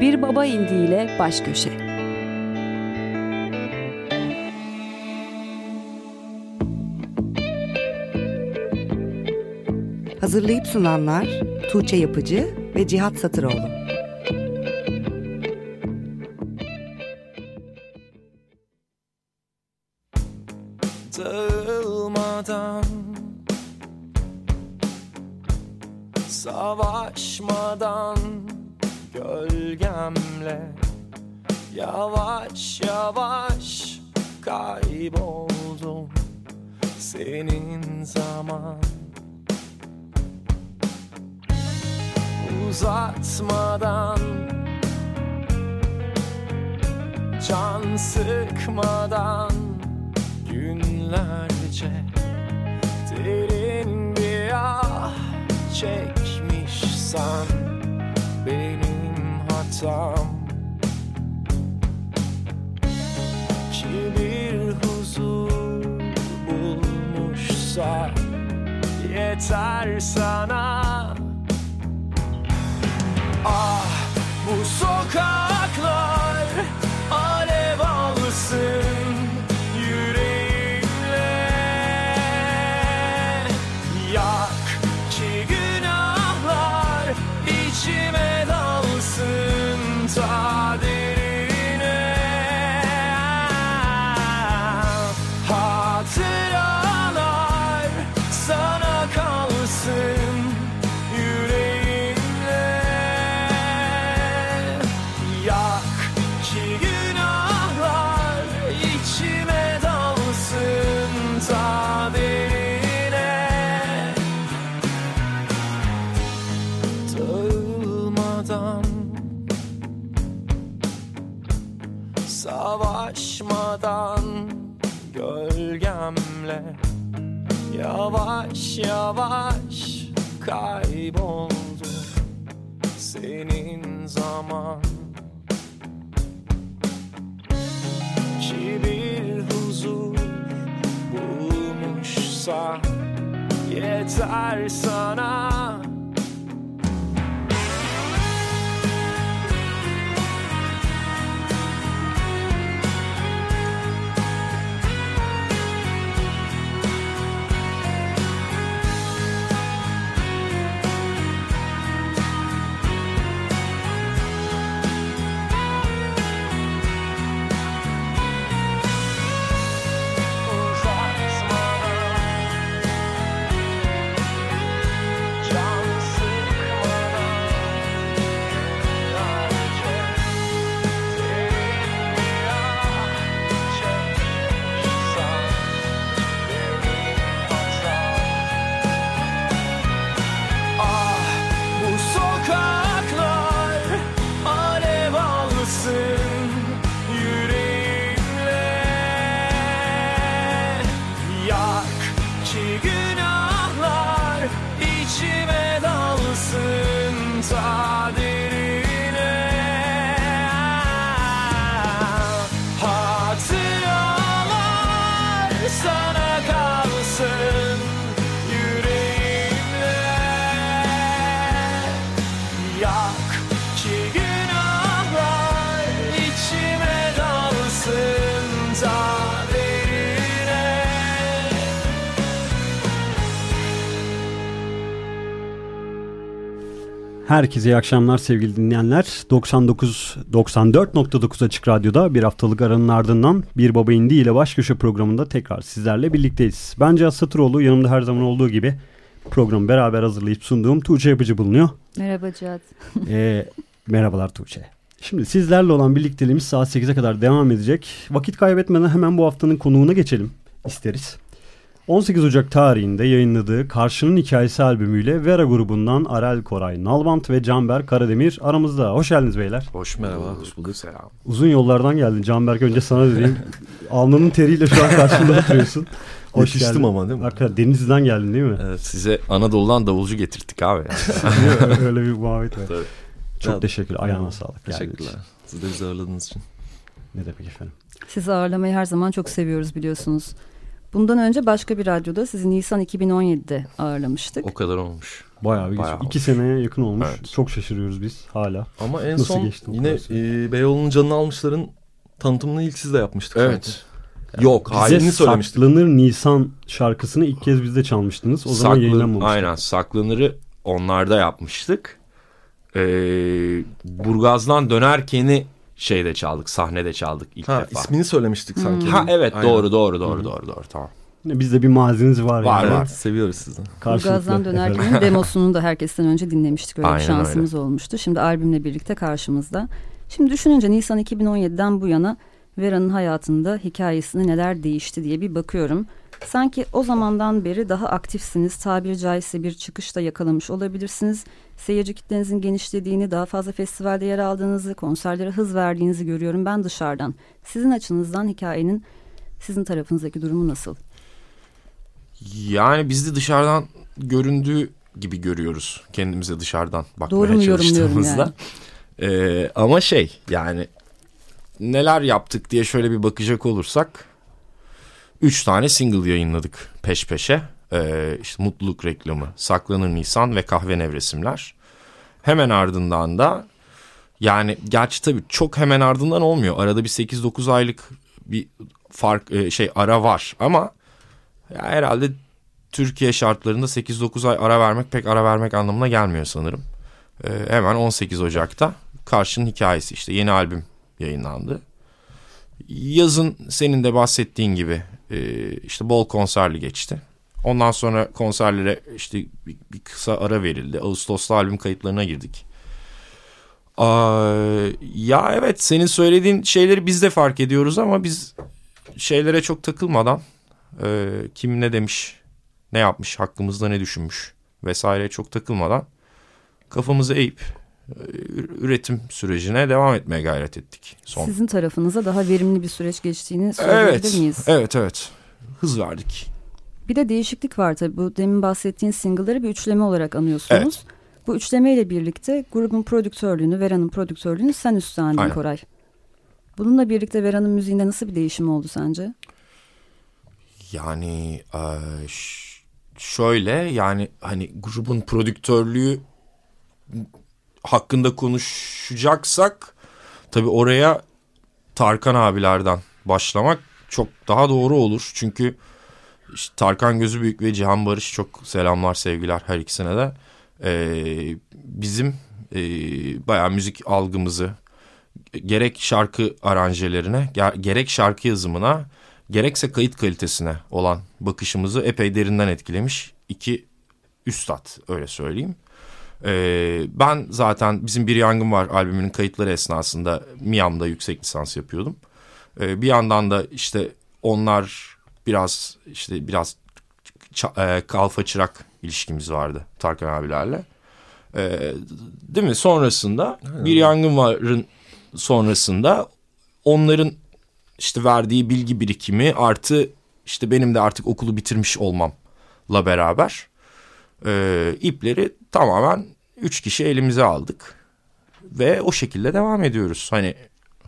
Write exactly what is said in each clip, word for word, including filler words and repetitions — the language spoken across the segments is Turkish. Bir baba indiğiyle baş köşe. Hazırlayıp sunanlar Tuğçe Yapıcı ve Cihat Satıroğlu. Dağılmadan, savaşmadan, gölgemle yavaş yavaş kayboldum senin zaman. Uzatmadan, can sıkmadan, günlerce derin bir ah çekmişsen benim hatam ki bir huzur bulmuşsa yeter sana. Ah, bu sokaklar alev alsın yüreğimle. Yak ki günahlar içime dalsın ta derine. Hatıralar sana kalsın gölgemle yavaş yavaş kayboldu senin zaman ki bir huzur bulmuşsa yeter sana. Herkese iyi akşamlar sevgili dinleyenler. doksan dokuz nokta dokuz Açık Radyo'da bir haftalık aranın ardından Bir Baba İndi ile Baş Köşe programında tekrar sizlerle birlikteyiz. Ben Cihat Satıroğlu, yanımda her zaman olduğu gibi programı beraber hazırlayıp sunduğum Tuğçe Yapıcı bulunuyor. Merhaba Cihat. Ee, merhabalar Tuğçe. Şimdi sizlerle olan birlikteliğimiz saat sekize kadar devam edecek. Vakit kaybetmeden hemen bu haftanın konuğuna geçelim isteriz. on sekiz Ocak tarihinde yayınladığı Karşının Hikayesi albümüyle Vera grubundan Arel Koray Nalbant ve Canberk Karademir aramızda. Hoş geldiniz beyler. Hoş, merhaba. Hoş bulduk. Selam. Uzun yollardan geldin Canberk, önce sana diyeyim. Alnının teriyle şu an karşımda oturuyorsun. Hoş geldin. Ama değil mi? Arkadaşlar Denizli'den geldin değil mi? Evet, size Anadolu'dan davulcu getirttik abi. Yani. Öyle bir muhabbet var. Tabii. Çok ya, teşekkür, ayağına sağlık. Teşekkürler. Siz de bizi ağırladığınız için. Ne demek efendim. Sizi ağırlamayı her zaman çok seviyoruz biliyorsunuz. Bundan önce başka bir radyoda sizi Nisan iki bin on yedi'de ağırlamıştık. O kadar olmuş. Bayağı bir geçiyor. İki seneye yakın olmuş. Evet. Çok şaşırıyoruz biz hala. Ama en nasıl son yine e, Beyoğlu'nun canını almışların tanıtımını ilk sizle yapmıştık. Evet. Sanki. Yani yok, bize Saklanır Nisan şarkısını ilk kez bizde çalmıştınız. O Saklı, zaman yayınlanmamıştı. Aynen, Saklanır'ı onlarda yapmıştık. Ee, Burgaz'dan dönerken'i şeyde çaldık, sahnede çaldık ilk ha, defa. İsmini söylemiştik sanki. Hmm. Ha evet, aynen. doğru doğru doğru Hı-hı. doğru doğru tamam. Bizde bir maziniz var. Var yani. Var. Seviyoruz sizi. Burgaz'dan dönerken'in demosunu da herkesten önce dinlemiştik. Öyle aynen, bir şansımız öyle. Olmuştu. Şimdi albümle birlikte karşımızda. Şimdi düşününce Nisan iki bin on yedi'den bu yana Vera'nın hayatında, hikayesinde neler değişti diye bir bakıyorum. Sanki o zamandan beri daha aktifsiniz. Tabiri caizse bir çıkışta yakalamış olabilirsiniz. Seyirci kitlenizin genişlediğini, daha fazla festivalde yer aldığınızı, konserlere hız verdiğinizi görüyorum ben dışarıdan. Sizin açınızdan hikayenin, sizin tarafınızdaki durumu nasıl? Yani biz de dışarıdan göründüğü gibi görüyoruz. Kendimize dışarıdan bakmaya çalıştığımızda. Yani. Ee, ama şey yani... Neler yaptık diye şöyle bir bakacak olursak üç tane single yayınladık peş peşe. Ee, işte Mutluluk Reklamı, Saklanır Nisan ve Kahve Nevresimler. Hemen ardından da yani gerçi tabii çok hemen ardından olmuyor. Arada bir sekiz dokuz aylık bir fark şey ara var ama ya herhalde Türkiye şartlarında sekiz dokuz ay ara vermek pek ara vermek anlamına gelmiyor sanırım. Ee, hemen on sekiz Ocak'ta Karşı'nın hikayesi işte yeni albüm yayınlandı. Yazın senin de bahsettiğin gibi işte bol konserli geçti. Ondan sonra konserlere işte bir kısa ara verildi. Ağustos'ta albüm kayıtlarına girdik. Aa, ya evet, senin söylediğin şeyleri biz de fark ediyoruz ama biz şeylere çok takılmadan e, kim ne demiş, ne yapmış, hakkımızda ne düşünmüş vesaire çok takılmadan kafamızı eğip üretim sürecine devam etmeye gayret ettik. Son. Sizin tarafınıza daha verimli bir süreç geçtiğini söyleyebilir evet, miyiz? Evet, evet. Hız verdik. Bir de değişiklik var tabii. Bu demin bahsettiğin single'ları bir üçleme olarak anıyorsunuz. Evet. Bu üçlemeyle birlikte grubun prodüktörlüğünü, Vera'nın prodüktörlüğünü sen üstlendin Koray. Bununla birlikte Vera'nın müziğinde nasıl bir değişim oldu sence? Yani şöyle yani hani grubun prodüktörlüğü hakkında konuşacaksak tabii oraya Tarkan abilerden başlamak çok daha doğru olur. Çünkü işte Tarkan Gözübüyük ve Cihan Barış, çok selamlar sevgiler her ikisine de. Ee, bizim e, bayağı müzik algımızı gerek şarkı aranjelerine gerek şarkı yazımına gerekse kayıt kalitesine olan bakışımızı epey derinden etkilemiş iki üstad, öyle söyleyeyim. Ee, ben zaten bizim Bir Yangın Var albümünün kayıtları esnasında Miami'de yüksek lisans yapıyordum. Ee, bir yandan da işte onlar biraz işte biraz ç- e, kalfa çırak ilişkimiz vardı Tarkan abilerle. Ee, değil mi? Sonrasında hmm. Bir Yangın Var'ın sonrasında onların işte verdiği bilgi birikimi artı işte benim de artık okulu bitirmiş olmamla beraber e, ipleri tamamen üç kişi elimize aldık ve o şekilde devam ediyoruz. Hani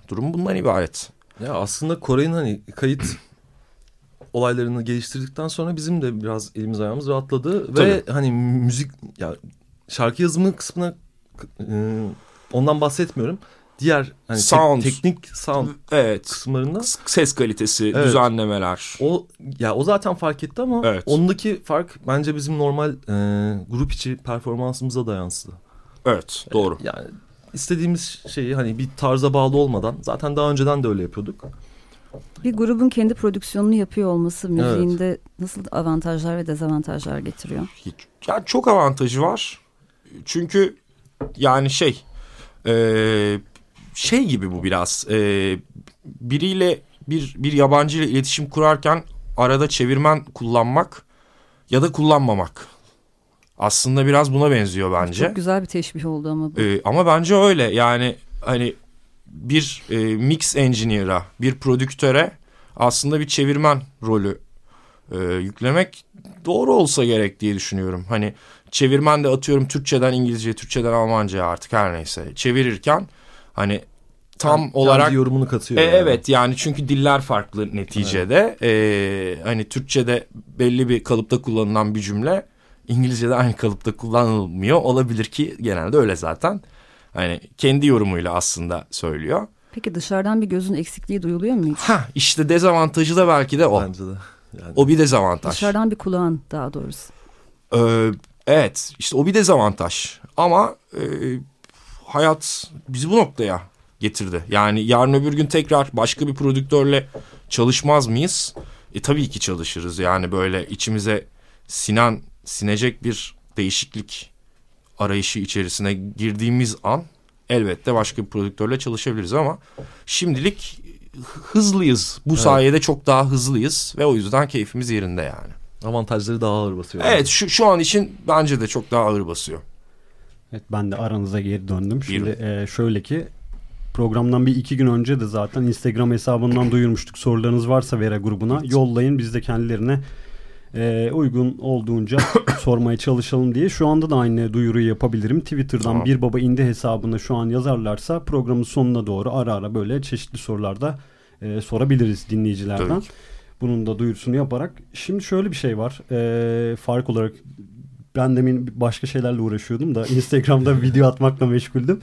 durum bundan ibaret. Ya aslında Koray'ın hani kayıt olaylarını geliştirdikten sonra bizim de biraz elimiz ayağımız rahatladı. Tabii. Ve hani müzik, ya şarkı yazımı kısmına e, ondan bahsetmiyorum. Diğer hani sound, te- teknik sound evet, kısımlarında ses kalitesi, evet, düzenlemeler. O ya o zaten fark etti ama evet, ondaki fark bence bizim normal e, grup içi performansımıza da yansıdı. Evet, doğru. E, yani istediğimiz şeyi hani bir tarza bağlı olmadan, zaten daha önceden de öyle yapıyorduk. Bir grubun kendi prodüksiyonunu yapıyor olması müziğinde evet, nasıl avantajlar ve dezavantajlar getiriyor? Hiç, ya çok avantajı var. Çünkü yani şey eee şey gibi bu biraz e, biriyle bir bir yabancı ile iletişim kurarken arada çevirmen kullanmak ya da kullanmamak aslında biraz buna benziyor bence. Çok güzel bir teşbih oldu ama bu. E, ama bence öyle yani hani bir e, mix engineer'a, bir prodüktöre aslında bir çevirmen rolü e, yüklemek doğru olsa gerek diye düşünüyorum. Hani çevirmen de atıyorum Türkçeden İngilizceye, Türkçeden Almanca'ya, artık her neyse çevirirken hani tam yani, olarak yorumunu katıyor. E, yani. Evet yani çünkü diller farklı neticede. Evet. E, hani Türkçe'de belli bir kalıpta kullanılan bir cümle İngilizce'de aynı kalıpta kullanılmıyor olabilir ki genelde öyle zaten. Hani kendi yorumuyla aslında söylüyor. Peki dışarıdan bir gözün eksikliği duyuluyor mu hiç? Ha, işte dezavantajı da belki de o. Bence de. Yani o bir dezavantaj. Dışarıdan bir kulağın daha doğrusu. Ee, evet işte o bir dezavantaj. Ama e, hayat bizi bu noktaya getirdi. Yani yarın öbür gün tekrar başka bir prodüktörle çalışmaz mıyız? E tabii ki çalışırız. Yani böyle içimize sinen, sinecek bir değişiklik arayışı içerisine girdiğimiz an elbette başka bir prodüktörle çalışabiliriz ama şimdilik hızlıyız. Bu evet. sayede çok daha hızlıyız ve o yüzden keyfimiz yerinde yani. Avantajları daha ağır basıyor. Evet yani. şu, şu an için bence de çok daha ağır basıyor. Evet, ben de aranıza geri döndüm. Şimdi e, şöyle ki programdan bir iki gün önce de zaten Instagram hesabından duyurmuştuk. Sorularınız varsa Vera grubuna yollayın, biz de kendilerine e, uygun olduğunca sormaya çalışalım diye. Şu anda da aynı duyuruyu yapabilirim. Twitter'dan tamam. Bir Baba İndi hesabına şu an yazarlarsa programın sonuna doğru ara ara böyle çeşitli sorularda e, sorabiliriz dinleyicilerden. Bunun da duyurusunu yaparak. Şimdi şöyle bir şey var. E, fark olarak ben demin başka şeylerle uğraşıyordum da Instagram'da video atmakla meşguldüm.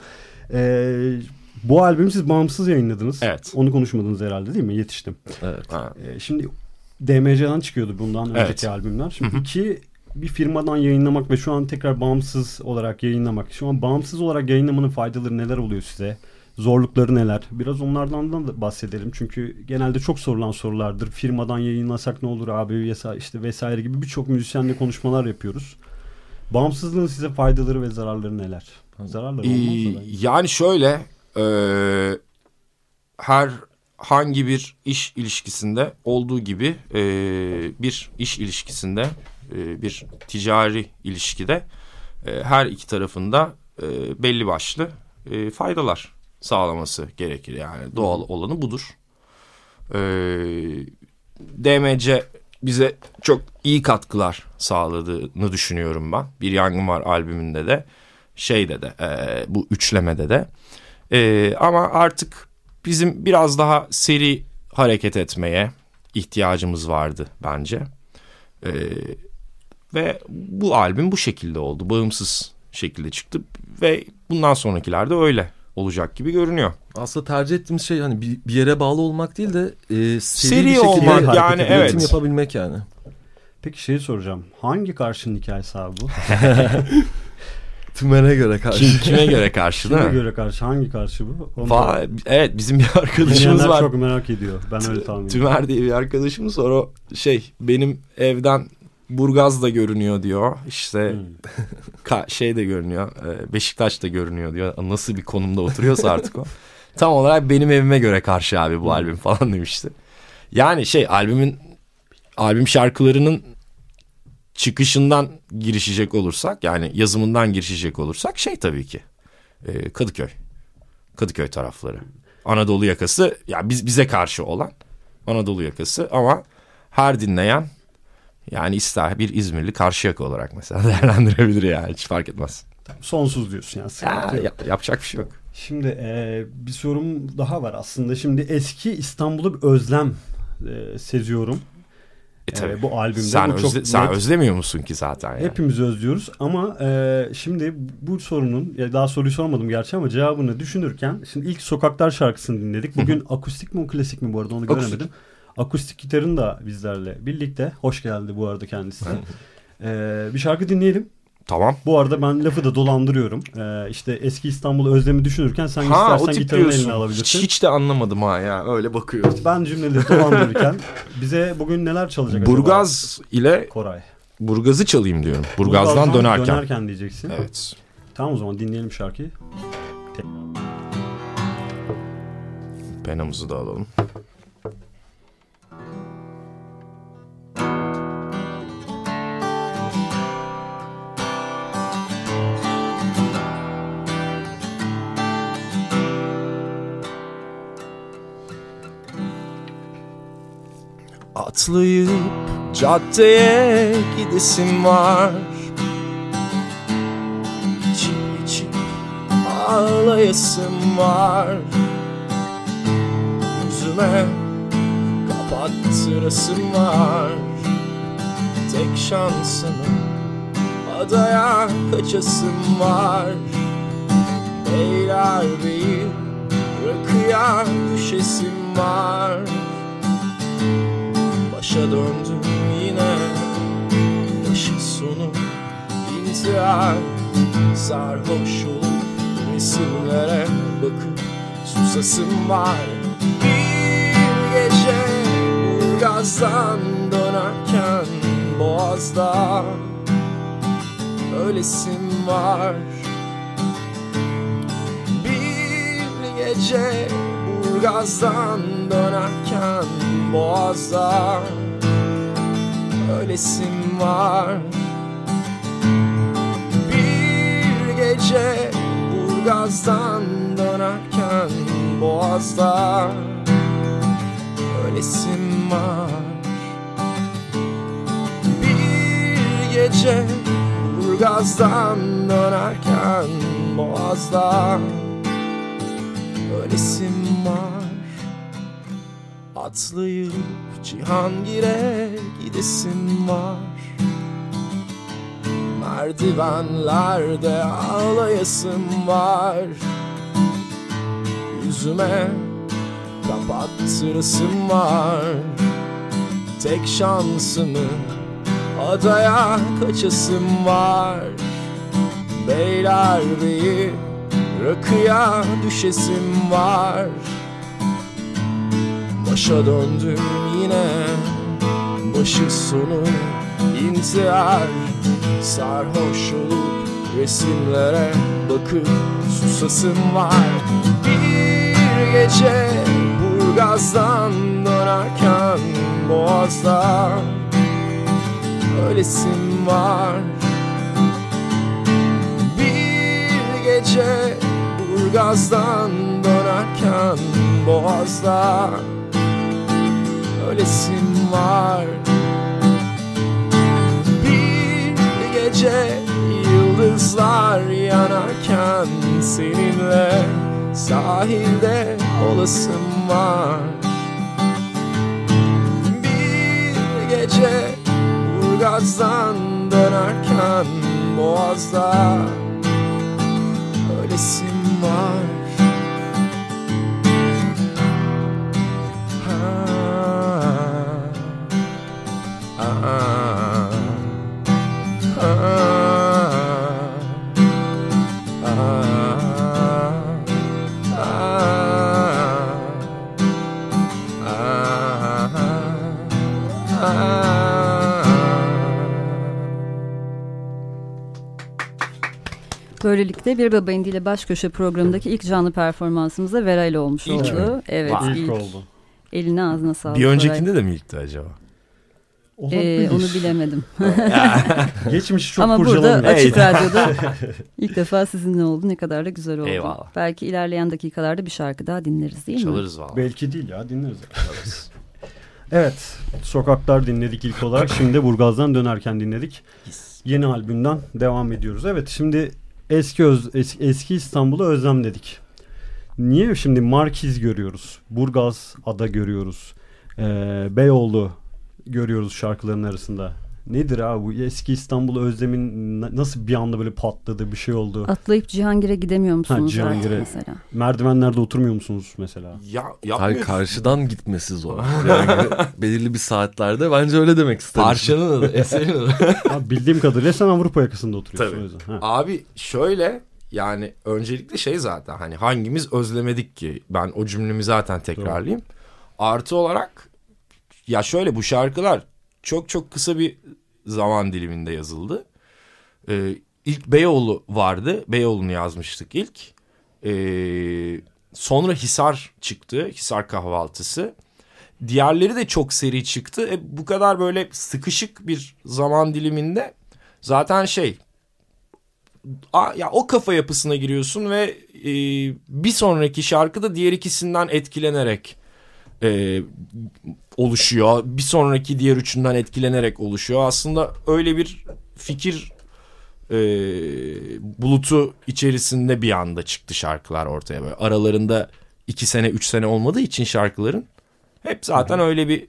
Eee Bu albümü siz bağımsız yayınladınız. Evet. Onu konuşmadınız herhalde değil mi? Yetiştim. Evet. Ee, şimdi D M C'den çıkıyordu bundan önceki evet. albümler. Şimdi hı hı. iki bir firmadan yayınlamak ve şu an tekrar bağımsız olarak yayınlamak. Şu an bağımsız olarak yayınlamanın faydaları neler oluyor size? Zorlukları neler? Biraz onlardan da bahsedelim. Çünkü genelde çok sorulan sorulardır. Firmadan yayınlasak ne olur abi işte vesaire gibi birçok müzisyenle konuşmalar yapıyoruz. Bağımsızlığın size faydaları ve zararları neler? Zararları olmaz da. Ee, yani şöyle... Ee, her hangi bir iş ilişkisinde olduğu gibi e, bir iş ilişkisinde e, bir ticari ilişkide e, her iki tarafında e, belli başlı e, faydalar sağlaması gerekir. Yani doğal olanı budur. E, D M C bize çok iyi katkılar sağladığını düşünüyorum ben. Bir Yangın Var albümünde de şeyde de e, bu üçlemede de. Ee, ama artık bizim biraz daha seri hareket etmeye ihtiyacımız vardı bence. Ee, ve bu albüm bu şekilde oldu. Bağımsız şekilde çıktı ve bundan sonrakiler de öyle olacak gibi görünüyor. Aslında tercih ettiğimiz şey hani bir, bir yere bağlı olmak değil de e, seri, seri bir şekilde olmak, yani evet. yapabilmek yani. Peki şeyi soracağım. Hangi karşının hikayesi abi bu? Tümene göre karşı. Kim, kime göre karşı kime değil mi? göre karşı? Hangi karşı bu? Va- evet bizim bir arkadaşımız Dinleyenler var. Çok merak ediyor. Ben T- öyle tahmin ediyorum. Tümer diye bir arkadaşımız var. O şey benim evden Burgaz da görünüyor diyor. İşte hmm. ka- şey de görünüyor. Beşiktaş da görünüyor diyor. Nasıl bir konumda oturuyorsa artık o. Tam olarak benim evime göre karşı abi bu hmm. albüm falan demişti. Yani şey albümün albüm şarkılarının çıkışından girişecek olursak, yani yazımından girişecek olursak şey tabii ki e, Kadıköy, Kadıköy tarafları, Anadolu yakası, ya yani biz bize karşı olan Anadolu yakası ama her dinleyen yani ister bir İzmirli Karşıyaka olarak mesela değerlendirebilir yani hiç fark etmez. Sonsuz diyorsun yani. Ya, yap, yapacak bir şey yok. Şimdi e, bir sorum daha var aslında. Şimdi eski İstanbul'u bir özlem e, seziyorum. E tabii. Bu albümde sen, bu özle, çok sen net... özlemiyor musun ki zaten? Yani. Hepimiz özlüyoruz ama e, şimdi bu sorunun daha soruyu sormadım gerçi ama cevabını düşünürken şimdi ilk Sokaklar şarkısını dinledik. Bugün akustik mi klasik mi bu arada onu akustik. göremedim. Akustik gitarın da bizlerle birlikte. Hoş geldi bu arada kendisi. e, bir şarkı dinleyelim. Tamam. Bu arada ben lafı da dolandırıyorum. Ee, işte eski İstanbul özlemi düşünürken sen ha, istersen gitarını eline alabilirsin. Hiç, hiç de anlamadım ha ya. Öyle bakıyorum. Ben cümleleri dolandırırken bize bugün neler çalacak? Burgaz acaba? ile Koray. Burgaz'ı çalayım diyorum. Burgaz'dan, Burgaz'dan dönerken. Dönerken diyeceksin. Evet. Tamam o zaman dinleyelim şarkıyı. Penamızı da alalım. Atlayıp caddeye gidesim var, İçip içip ağlayasım var, yüzüme kapattırasım var, tek şansını adaya kaçasım var. Beyler beyi rakıya düşesim var. Başa döndüm yine, başın sonu intihar. Sarhoş olup resimlere bakıp susasım var. Bir gece Burgaz'dan dönerken Boğaz'da ölesim var. Bir gece Burgaz'dan dönerken Boğaz'da ölesim var. Bir gece Burgaz'dan dönerken Boğaz'da ölesim var. Bir gece Burgaz'dan dönerken Boğaz'da ölesim var. Atlayıp Cihangir'e gidesim var. Merdivenlerde ağlayasım var. Yüzüme kapattırasım var. Tek şansımı adaya kaçasım var. Beyler beyi rakıya düşesim var. Başa döndüm yine, başın sonu intihar. Sarhoş olup resimlere bakıp susasım var. Bir gece Burgaz'dan dönerken Boğaz'da ölesim var. Bir gece Burgaz'dan dönerken Boğaz'da ölesim var. Gece yıldızlar yanarken seninle sahilde olasım var. Bir gece Burgaz'dan dönerken Boğaz'da ölesim var. Böylelikle Bir Baba İndi ile Baş Köşe programındaki ilk canlı performansımıza Vera ile olmuş ilk oldu. Mi? Evet, Aa, ilk, ilk oldu. Eline ağzına sağlık. Bir öncekinde de mi ilkti acaba? Ee, onu bilemedim. Geçmişi çok kurcalamıyor. Ama burada Açık Radyo'da ilk defa sizinle oldu. Ne kadar da güzel oldu. Eyvallah. Belki ilerleyen dakikalarda bir şarkı daha dinleriz, değil Çalırız mi? Çalırız valla. Belki değil ya, dinleriz. Evet, Sokaklar dinledik ilk olarak. Şimdi de Burgaz'dan dönerken dinledik. Yes. Yeni albümden devam ediyoruz. Evet, şimdi eski öz, es, eski İstanbul'a özlem dedik. Niye şimdi Markiz görüyoruz, Burgazada görüyoruz, ee, Beyoğlu görüyoruz şarkıların arasında. Nedir abi bu eski İstanbul'a özlemin nasıl bir anda böyle patladı, bir şey oldu? Atlayıp Cihangir'e gidemiyor musunuz? Ha, Cihangir'e mesela. Merdivenlerde oturmuyor musunuz mesela? Ya yapmıyoruz. Karşıdan gitmesi zor. Yani belirli bir saatlerde bence öyle demek istedim. Parçanın adı, eserin adı. Abi bildiğim kadarıyla sen Avrupa yakasında oturuyorsun. Tabii. O yüzden. Ha. Abi şöyle, yani öncelikle şey zaten hani hangimiz özlemedik ki? Ben o cümlemi zaten tekrarlayayım. Doğru. Artı olarak ya şöyle, bu şarkılar çok çok kısa bir zaman diliminde yazıldı. Ee, ilk Beyoğlu vardı. Beyoğlu'nu yazmıştık ilk. Ee, sonra Hisar çıktı. Hisar Kahvaltısı. Diğerleri de çok seri çıktı. E, bu kadar böyle sıkışık bir zaman diliminde zaten şey... A, ya o kafa yapısına giriyorsun ve e, bir sonraki şarkı da diğer ikisinden etkilenerek... E, oluşuyor. Bir sonraki diğer üçünden etkilenerek oluşuyor. Aslında öyle bir fikir e, bulutu içerisinde bir anda çıktı şarkılar ortaya. Böyle aralarında iki sene, üç sene olmadığı için şarkıların hep zaten öyle bir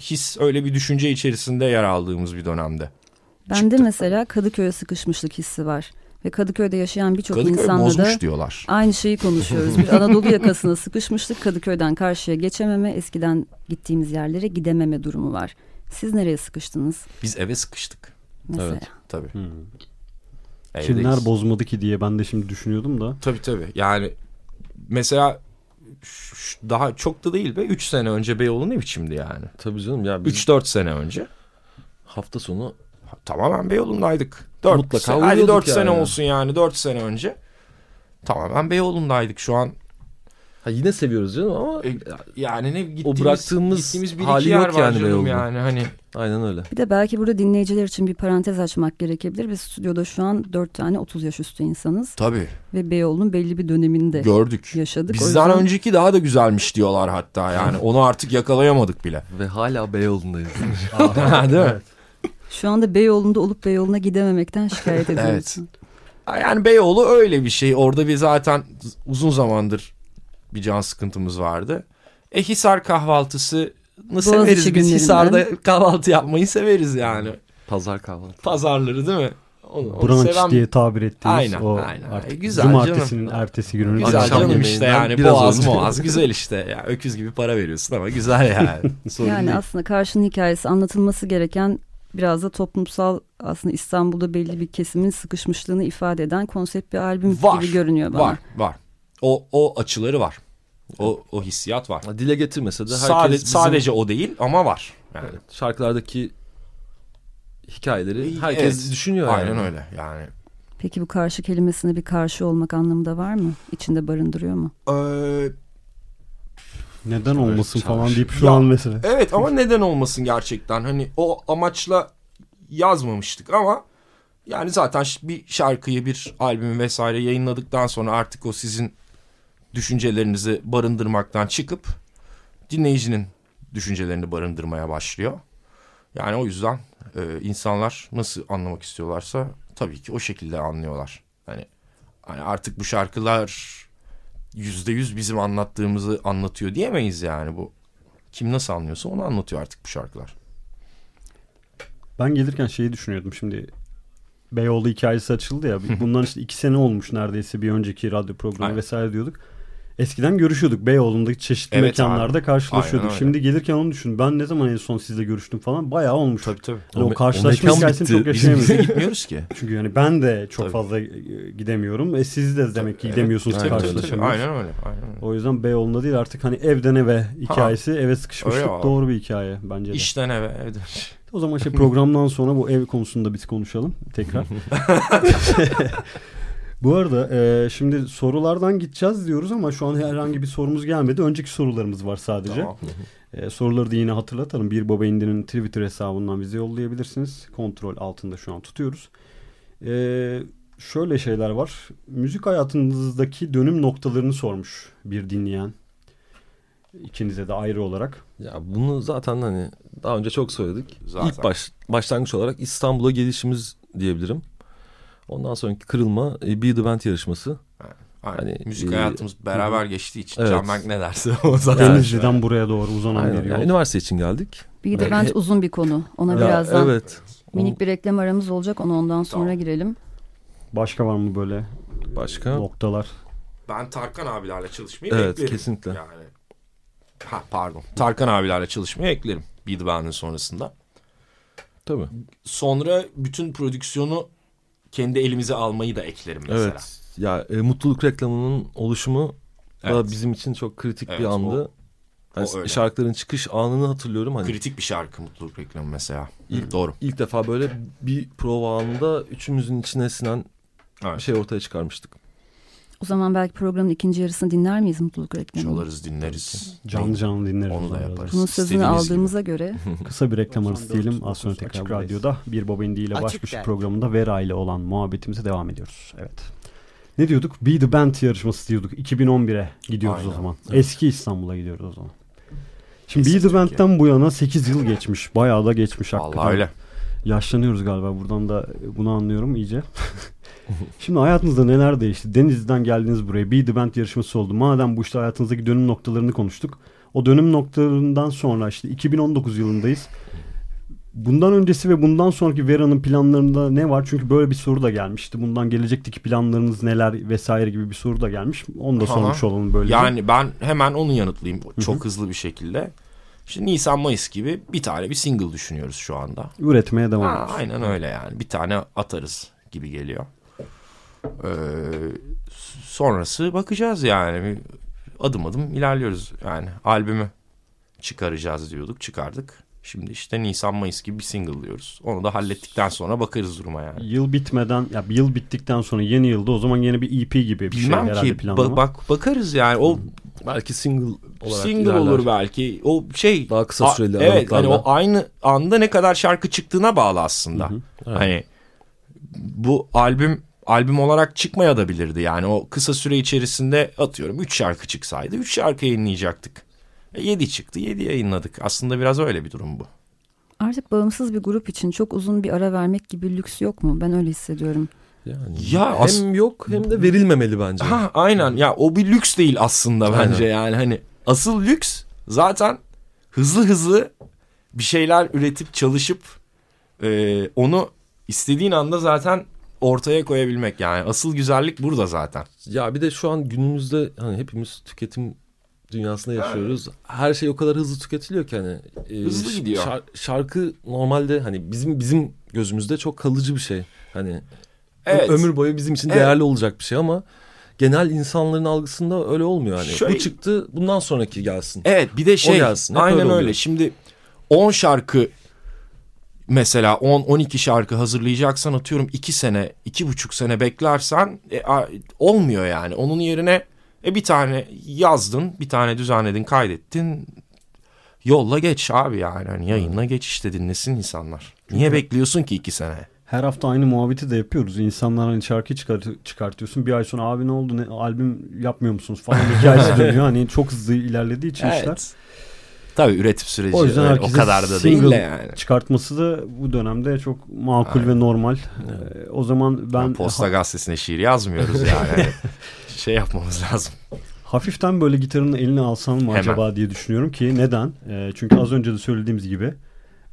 his, öyle bir düşünce içerisinde yer aldığımız bir dönemde. Bende mesela Kadıköy'e sıkışmışlık hissi var. Ve Kadıköy'de yaşayan birçok Kadıköy insanla da diyorlar. Aynı şeyi konuşuyoruz. Bir Anadolu yakasına sıkışmışlık, Kadıköy'den karşıya geçememe, eskiden gittiğimiz yerlere gidememe durumu var. Siz nereye sıkıştınız? Biz eve sıkıştık. Mesela. Evet, tabii. Hmm. Kimler Evdeyiz. Bozmadı ki diye ben de şimdi düşünüyordum da. Tabii tabii. Yani mesela daha çok da değil be. Üç sene önce Beyoğlu ne biçimdi yani? Tabii canım. Ya üç dört sene önce. Hafta sonu tamamen Beyoğlu'ndaydık. Dört sene, hadi dört yani. sene olsun yani. Dört sene önce tamamen Beyoğlu'ndaydık. Şu an ha yine seviyoruz canım ama e, yani ne gittiğimiz, o bıraktığımız gittiğimiz bir hali yok yani Beyoğlu'nda. Yani hani aynen öyle. Bir de belki burada dinleyiciler için bir parantez açmak gerekebilir. Biz stüdyoda şu an dört tane otuz yaş üstü insanız. Tabii. Ve Beyoğlu'nun belli bir döneminde gördük, yaşadık. Bizden yüzden... önceki daha da güzelmiş diyorlar hatta yani. Onu artık yakalayamadık bile. Ve hala Beyoğlu'ndayız. Değil mi? Evet. Şu anda Beyoğlu'nda olup Beyoğlu'na gidememekten şikayet ediyorsun. Evet. Yani Beyoğlu öyle bir şey. Orada bir zaten uzun zamandır bir can sıkıntımız vardı. E Hisar kahvaltısını Boğaziçi severiz biz. Günlerinden. Hisar'da kahvaltı yapmayı severiz yani. Pazar kahvaltı. Pazarları değil mi? Onu, brunch seven... diye tabir ettiğimiz aynen, o aynen. Artık güzel cumartesinin canım. Ertesi gününün güzel akşam canım işte yani boğaz boğaz güzel işte yani öküz gibi para veriyorsun ama güzel yani. Sorun yani değil. Aslında karşının hikayesi anlatılması gereken biraz da toplumsal aslında İstanbul'da belli bir kesimin sıkışmışlığını ifade eden konsept bir albüm var, gibi görünüyor bana. Var var. O o açıları var. O o hissiyat var. Dile getirmese de herkes Sade, bizim... sadece o değil ama var. Yani evet, şarkılardaki hikayeleri herkes evet, düşünüyor. Aynen yani. Öyle yani. Peki bu karşı kelimesine bir karşı olmak anlamında var mı? İçinde barındırıyor mu? Ee... Neden olmasın evet, falan deyip şu ya, an mesela. Evet ama neden olmasın gerçekten. Hani o amaçla yazmamıştık ama yani zaten bir şarkıyı, bir albümü vesaire yayınladıktan sonra artık o sizin düşüncelerinizi barındırmaktan çıkıp dinleyicinin düşüncelerini barındırmaya başlıyor. Yani o yüzden e, insanlar nasıl anlamak istiyorlarsa tabii ki o şekilde anlıyorlar. Hani, hani artık bu şarkılar yüzde yüz bizim anlattığımızı anlatıyor diyemeyiz yani bu. Kim nasıl anlıyorsa onu anlatıyor artık bu şarkılar. Ben gelirken şeyi düşünüyordum şimdi. Beyoğlu hikayesi açıldı ya. Bundan işte iki sene olmuş neredeyse bir önceki radyo programı aynen. vesaire diyorduk. Eskiden görüşüyorduk. Beyoğlu'ndaki çeşitli evet, mekanlarda abi. Karşılaşıyorduk. Şimdi gelirken onu düşün. Ben ne zaman en son sizle görüştüm falan bayağı olmuş. Tabii tabii. Yani o, o karşılaşma hikayesini çok yaşayamıyoruz. Biz gitmiyoruz ki. Çünkü yani ben de çok tabii. fazla gidemiyorum. E siz de demek ki gidemiyorsunuz evet, karşılaşamıyoruz. Aynen öyle. Aynen öyle. O yüzden Beyoğlu'nda değil artık hani evden eve hikayesi. Ha. Eve sıkışmışlık doğru bir hikaye bence de. İşten eve evden. O zaman işte programdan sonra bu ev konusunda biz konuşalım tekrar. Bu arada e, şimdi sorulardan gideceğiz diyoruz ama şu an herhangi bir sorumuz gelmedi. Önceki sorularımız var sadece. Tamam. E, soruları da yine hatırlatalım. Bir Baba İndi'nin Twitter hesabından bize yollayabilirsiniz. Kontrol altında şu an tutuyoruz. E, şöyle şeyler var. Müzik hayatınızdaki dönüm noktalarını sormuş bir dinleyen. İkinize de ayrı olarak. Ya bunu zaten hani daha önce çok söyledik. Zaten. İlk baş, başlangıç olarak İstanbul'a gelişimiz diyebilirim. Ondan sonraki kırılma e, Be The Band yarışması. Hani, müzik e, hayatımız beraber e, geçtiği için evet. Can Berk ne derse o zaten. Denizli'den yani. Buraya doğru uzanan yani, bir yol. Yani, üniversite için geldik. Be The Band e, uzun bir konu. Ona ya, birazdan evet. minik bir reklam aramız olacak. Onu ondan sonra tamam. girelim. Başka var mı böyle başka noktalar? Ben Tarkan abilerle çalışmayı evet, beklerim. Evet kesinlikle. Yani, ha, pardon. Tarkan abilerle çalışmayı eklerim. Be The Band'ın sonrasında. Tabii. Sonra bütün prodüksiyonu kendi elimize almayı da eklerim mesela. Evet. Ya e, mutluluk reklamının oluşumu evet. da bizim için çok kritik evet, bir andı. O, o yani şarkıların çıkış anını hatırlıyorum hani. Kritik bir şarkı mutluluk reklamı mesela. İlk, Hı, doğru. İlk defa böyle bir prova anında üçümüzün içine sinen evet. bir şey ortaya çıkarmıştık. O zaman belki programın ikinci yarısını dinler miyiz mutluluk reklamını? Çalarız, dinleriz. Canlı canlı dinleriz. Onu da yaparız. Bunun sözünü aldığımıza gibi. Göre. Kısa bir reklam arası diyelim. Az sonra tekrar Açık Radyo'da Bir Baba İndi ile Baş Köşe programında Vera ile olan muhabbetimize devam ediyoruz. Evet. Ne diyorduk? Be The Band yarışması diyorduk. iki bin on bire gidiyoruz aynen. o zaman. Evet. Eski İstanbul'a gidiyoruz o zaman. Şimdi Eski Be The Band'den ya. Bu yana sekiz yıl geçmiş. Bayağı da geçmiş hakikaten. Vallahi öyle. Yaşlanıyoruz galiba. Buradan da bunu anlıyorum iyice. Şimdi hayatınızda neler değişti? Denizli'den geldiniz buraya. Be The Band yarışması oldu. Madem bu işte hayatınızdaki dönüm noktalarını konuştuk. O dönüm noktalarından sonra işte iki bin on dokuz yılındayız. bundan öncesi ve bundan sonraki Vera'nın planlarında ne var? Çünkü böyle bir soru da gelmişti. Bundan gelecekteki planlarınız neler vesaire gibi bir soru da gelmiş. Onu da sormuş olalım böyle. Yani ben hemen onu yanıtlayayım çok Hı-hı. hızlı bir şekilde. İşte Nisan-Mayıs gibi bir tane bir single düşünüyoruz şu anda. Üretmeye devam ediyoruz. Aynen öyle yani. Bir tane atarız gibi geliyor. Ee, sonrası bakacağız yani. Adım adım ilerliyoruz yani. Albümü çıkaracağız diyorduk. Çıkardık. Şimdi işte Nisan-Mayıs gibi bir single diyoruz. Onu da hallettikten sonra bakarız duruma yani. Yıl bitmeden, ya bir yıl bittikten sonra yeni yılda o zaman yeni bir E P gibi bir Bilmem şey herhalde planlama. Bilmem ki bak, bakarız yani o hmm. belki single olarak single ilerler. Olur belki o şey. Daha kısa süreli a- Evet hani o aynı anda ne kadar şarkı çıktığına bağlı aslında. Hı hı. Evet. Hani bu albüm albüm olarak çıkmaya da bilirdi yani o kısa süre içerisinde atıyorum üç şarkı çıksaydı üç şarkı yayınlayacaktık. yedi çıktı, yedi yayınladık. Aslında biraz öyle bir durum bu. Artık bağımsız bir grup için çok uzun bir ara vermek gibi lüks yok mu? Ben öyle hissediyorum. Yani ya hem as- yok hem de verilmemeli bence. Ha, aynen. Ya o bir lüks değil aslında bence aynen. Yani hani asıl lüks zaten hızlı hızlı bir şeyler üretip çalışıp e, onu istediğin anda zaten ortaya koyabilmek yani asıl güzellik burada zaten. Ya bir de şu an günümüzde hani hepimiz tüketim dünyasında yaşıyoruz. Her şey o kadar hızlı tüketiliyor ki hani e, hızlı gidiyor. Şar- şarkı normalde hani bizim bizim gözümüzde çok kalıcı bir şey. Hani evet. ömür boyu bizim için evet. değerli olacak bir şey ama genel insanların algısında öyle olmuyor hani. Şöyle, bu çıktı, bundan sonraki gelsin. Evet, bir de şey. Gelsin, aynen öyle. öyle. Şimdi on şarkı mesela on on iki şarkı hazırlayacaksan atıyorum iki sene, iki buçuk sene beklersen e, a, olmuyor yani. Onun yerine E bir tane yazdın, bir tane düzenledin, kaydettin. Yolla geç abi yani. Hani yayınla geç işte dinlesin insanlar. Niye Çünkü bekliyorsun ki iki sene? Her hafta aynı muhabbeti de yapıyoruz. İnsanlar hani şarkı çıkart- çıkartıyorsun. Bir ay sonra abi ne oldu? Ne, albüm yapmıyor musunuz falan hikayesi dönüyor. Hani çok hızlı ilerlediği için evet. işler. Tabii üretim süreci o, yüzden öyle, o kadar da değil de yani. Çıkartması da bu dönemde çok makul Aynen. ve normal. Ee, o zaman ben... Ya Posta Gazetesi'ne şiir yazmıyoruz yani. Şey yapmamız lazım. Hafiften böyle gitarının elini alsam mı acaba Hemen. diye düşünüyorum ki neden? E, çünkü az önce de söylediğimiz gibi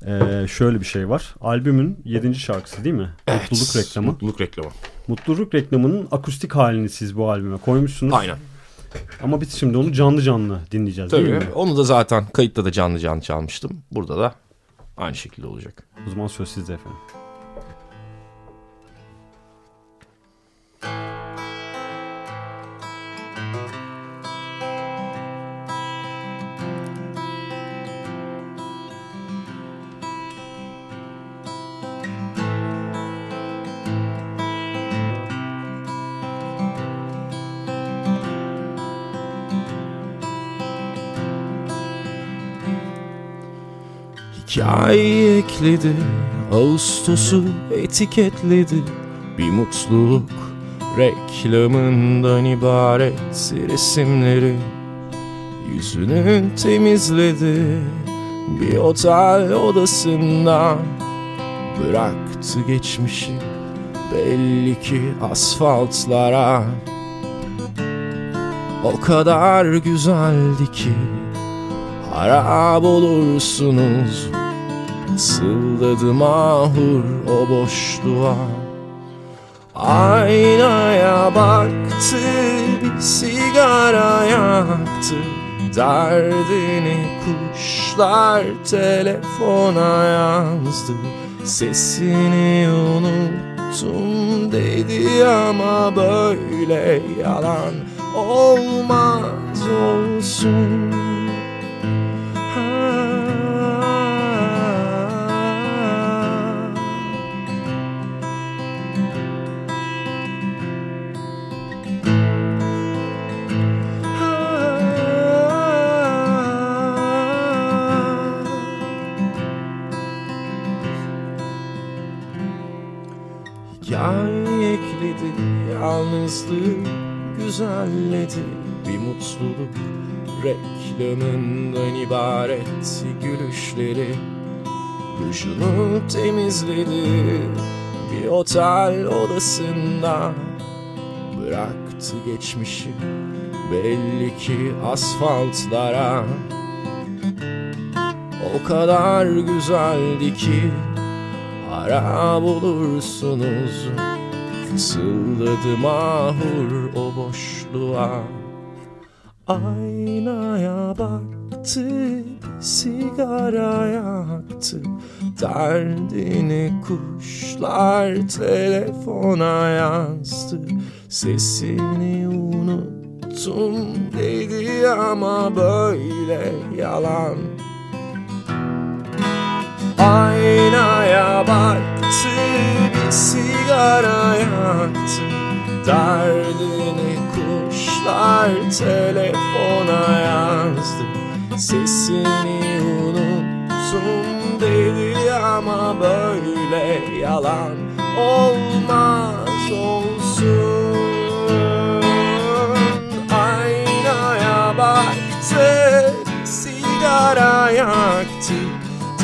e, şöyle bir şey var. Albümün yedinci şarkısı değil mi? Evet. Mutluluk reklamı. Mutluluk reklamı. Mutluluk reklamının akustik halini siz bu albüme koymuşsunuz. Aynen. Ama biz şimdi onu canlı canlı dinleyeceğiz Tabii. değil mi? Onu da zaten kayıtta da canlı canlı çalmıştım. Burada da aynı şekilde olacak. O zaman söz sizde efendim. Hikayeyi ekledi, Ağustos'u etiketledi. Bir mutluluk reklamından ibaret resimleri yüzünü temizledi. Bir otel odasında bıraktı geçmişi belli ki asfaltlara. O kadar güzeldi ki harap olursunuz. Sıldadı mahur o boşluğa. Aynaya baktı, bir sigara yaktı. Derdini kuşlar telefona yazdı. Sesini unuttum dedi ama böyle yalan olmaz olsun. Yalnızlığı güzelledi, bir mutluluk reklamından ibaret gülüşleri duşunu temizledi. Bir otel odasında bıraktı geçmişi belli ki asfaltlara. O o kadar güzeldi ki harap olursunuz. Fısıldadı mahur o boşluğa. Aynaya baktı, sigara yaktı, derdini kuşlar telefona yazdı. Sesini unuttum dedi ama böyle yalan. Aynaya baktı, bir sigara yaktı, derdini kuşlar telefona yazdı. Sesini unuttum dedi ama böyle yalan. Olmaz olsun. Aynaya baktı, sigara yaktı,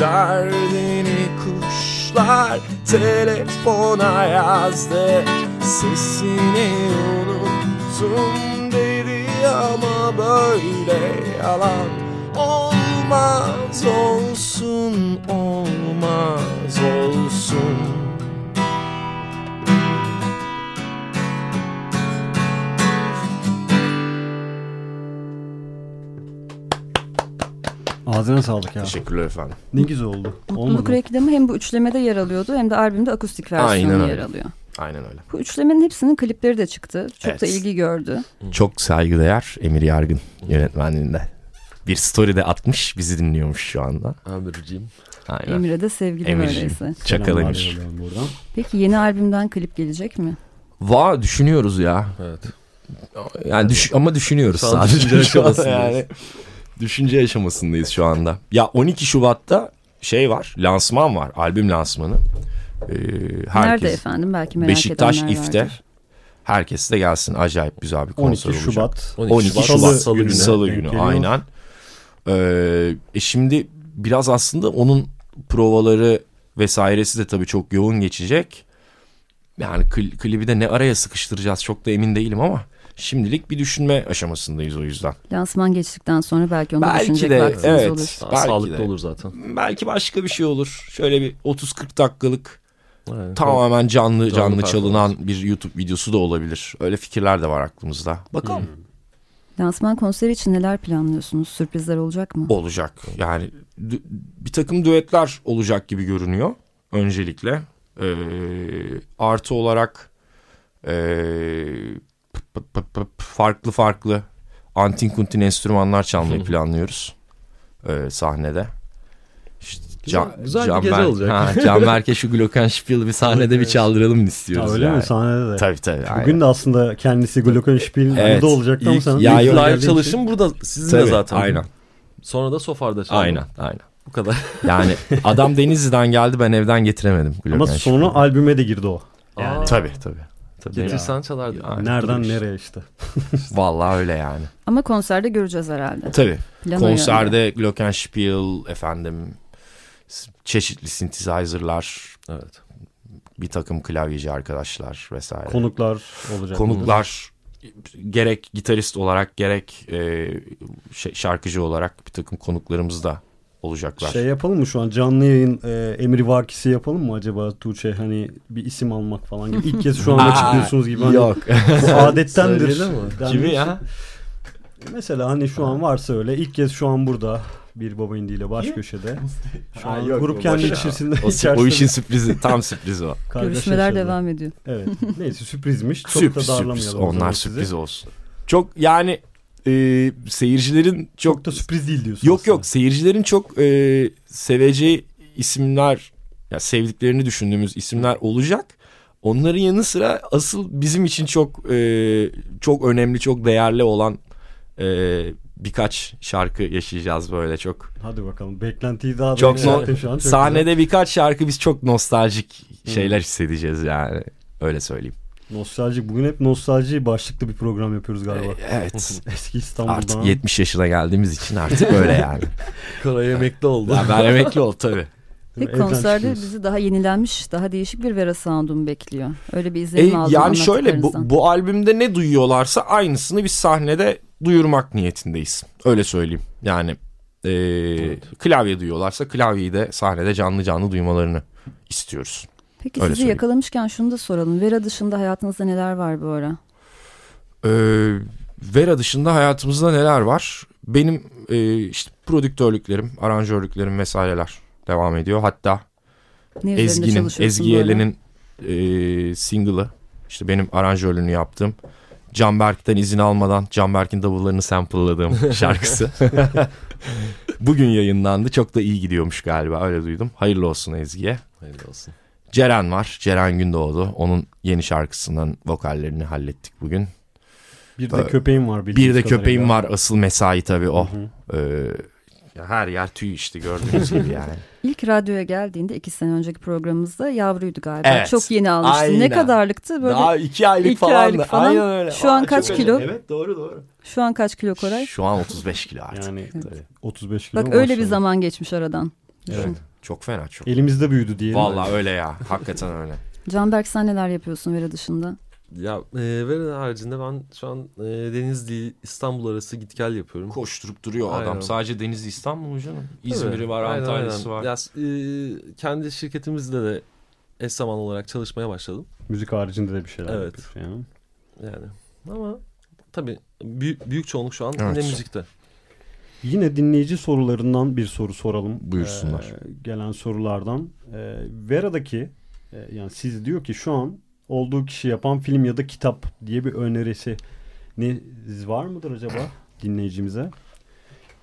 derdini kuşlar telefona yazdı. Sesini unuttum dedi ama böyle yalan. Olmaz olsun, olmaz olsun. Ağzına sağlık ya. Teşekkürler efendim. Ne güzel oldu. Mutluluk reklamı hem bu üçlemede yer alıyordu hem de albümde akustik versiyonu yer alıyor. Aynen öyle. Bu üçlemenin hepsinin klipleri de çıktı. Çok evet. da ilgi gördü. Çok saygıdeğer Emir Yargın yönetmenliğinde. Bir story de atmış, bizi dinliyormuş şu anda. Emir'ciğim. Aynen. Emir'e de sevgilim öyleyse. Çakal Emir. Peki yeni albümden klip gelecek mi? Va düşünüyoruz ya. Evet. Yani düş- ama düşünüyoruz sadece. sadece yani. Düşünce aşamasındayız şu anda. Ya on iki Şubat'ta şey var, lansman var, albüm lansmanı. Ee, herkes, nerede efendim? Belki merak Beşiktaş edenler Beşiktaş İF'te. Vardır. Herkes de gelsin, acayip güzel bir konser olacak. on iki Şubat. on iki Şubat, on iki Şubat Salı günü. Salı günü, günü aynen. Ee, e şimdi biraz aslında onun provaları vesairesi de tabii çok yoğun geçecek. Yani kl- klibi de ne araya sıkıştıracağız çok da emin değilim ama. Şimdilik bir düşünme aşamasındayız o yüzden. Lansman geçtikten sonra belki onu belki düşünecek de, vaktimiz evet, olur. Belki sağlıklı de olur zaten. Belki başka bir şey olur. Şöyle bir otuz kırk dakikalık aynen, tamamen canlı canlı, canlı çalınan bir YouTube videosu da olabilir. Öyle fikirler de var aklımızda. Bakalım. Hmm. Lansman konseri için neler planlıyorsunuz? Sürprizler olacak mı? Olacak. Yani d- bir takım düetler olacak gibi görünüyor öncelikle. Ee, artı olarak eee farklı farklı antin kuntin enstrümanlar çalmayı planlıyoruz ee, sahnede. İşte güzel, can, güzel can bir gece Ber- olacak. Ha, Can Berke şu Glockenspiel'i bir sahnede bir çaldıralım istiyoruz. Ya öyle yani. Mi sahnede de? Tabii tabii. Bugün aynen. de aslında kendisi Glockenspiel evet, burada olacaktı ama sen live çalışın burada sizinle zaten. Aynen. Sonra da Sofar'da çaldım. Aynen aynen. Bu kadar. Yani adam Denizli'den geldi, ben evden getiremedim. Ama sonra albüme de girdi o. Yani. Tabii tabii. Getirsen çalardı. Yani nereden nereye işte. Vallahi öyle yani. Ama konserde göreceğiz herhalde. Tabii. Plano konserde yani. Glockenspiel efendim, çeşitli synthesizer'lar, evet. Bir takım klavyeci arkadaşlar vesaire. Konuklar olacak. Konuklar gerek gitarist olarak gerek e, şey, şarkıcı olarak bir takım konuklarımız da olacaklar. Şey yapalım mı şu an canlı yayın e, Emri Varkisi yapalım mı acaba Tuğçe, hani bir isim almak falan gibi. İlk kez şu an açıklıyorsunuz gibi. Hani yok. Bu adettendir. Kimi ya? Mesela hani şu an varsa öyle ilk kez şu an burada bir baba indiyle baş niye? Köşede. Şu an yok, grup kendi içerisinde. O, o işin sürprizi tam sürpriz o. Görüşmeler yaşadı. Devam ediyor. Evet. Neyse sürprizmiş. Çok sürpriz, da darlamayalım. Onlar sürpriz size. Olsun. Çok yani Ee, seyircilerin çok, çok da sürpriz değil diyorsun. Yok aslında. Yok seyircilerin çok e, seveceği isimler, yani sevdiklerini düşündüğümüz isimler olacak. Onların yanı sıra asıl bizim için çok e, çok önemli, çok değerli olan e, birkaç şarkı yaşayacağız böyle çok. Hadi bakalım, beklentiyi daha çok da no- şu an. Çok sahnede güzel. Birkaç şarkı biz çok nostaljik şeyler hmm. hissedeceğiz yani, öyle söyleyeyim. Nostalji, bugün hep nostalji başlıklı bir program yapıyoruz galiba. Evet. Eski İstanbul'dan. Artık yetmiş yaşına geldiğimiz için artık öyle yani. Koray emekli oldu. Ya ben emekli oldum tabii. Peki konserde bizi daha yenilenmiş, daha değişik bir Vera Sound'un bekliyor. Öyle bir izlenim e, aldım. Yani şöyle bu, bu albümde ne duyuyorlarsa aynısını biz sahnede duyurmak niyetindeyiz. Öyle söyleyeyim. Yani e, evet. klavye duyuyorlarsa klavyeyi de sahnede canlı canlı duymalarını istiyoruz. Peki öyle sizi söyleyeyim. Yakalamışken şunu da soralım. Vera dışında hayatınızda neler var bu ara? Ee, Vera dışında hayatımızda neler var? Benim e, işte prodüktörlüklerim, aranjörlüklerim vesaireler devam ediyor. Hatta Ezgi'nin, Ezgi Elen'in e, single'ı, işte benim aranjörlüğünü yaptığım, Canberk'ten izin almadan Canberk'in davullarını sample'ladığım şarkısı. Bugün yayınlandı. Çok da iyi gidiyormuş galiba. Öyle duydum. Hayırlı olsun Ezgi'ye. Hayırlı olsun. Ceren var. Ceren Gündoğdu. Onun yeni şarkısından vokallerini hallettik bugün. Bir de köpeğim var. Bir de köpeğim var. Asıl mesai tabii o. Hı hı. Ee, her yer tüy işte gördüğünüz gibi yani. İlk radyoya geldiğinde iki sene önceki programımızda yavruydu galiba. Evet. Çok yeni almıştı. Aynen. Ne kadarlıktı? Böyle daha iki aylık falan. Aynen öyle. Şu an Aa, kaç kilo? Öyle. Evet doğru doğru. Şu an kaç kilo Koray? Şu an otuz beş kilo artık. Yani evet. otuz beş kilo. Bak öyle bir zaman geçmiş aradan. Evet. Düşün. Çok fena çok. Elimizde büyüdü diyelim. Vallahi öyle ya. Hakikaten öyle. Canberk sen neler yapıyorsun Vera dışında? Ya e, Vera haricinde ben şu an e, Denizli İstanbul arası git gel yapıyorum. Koşturup duruyor aynen. Adam. Sadece Denizli İstanbul mu canım? İzmir'i var, aynen, Antalya'sı aynen. var. Ya, e, kendi şirketimizde de eş zamanlı olarak çalışmaya başladım. Müzik haricinde de bir şeyler evet. yapıyorsun. Yani. yani ama tabii büyük, büyük çoğunluk şu an evet. yine müzikte. Yine dinleyici sorularından bir soru soralım. Buyursunlar. Ee, gelen sorulardan. Ee, Vera'daki e, yani siz diyor ki şu an olduğu kişi yapan film ya da kitap diye bir önerisiniz var mıdır acaba dinleyicimize?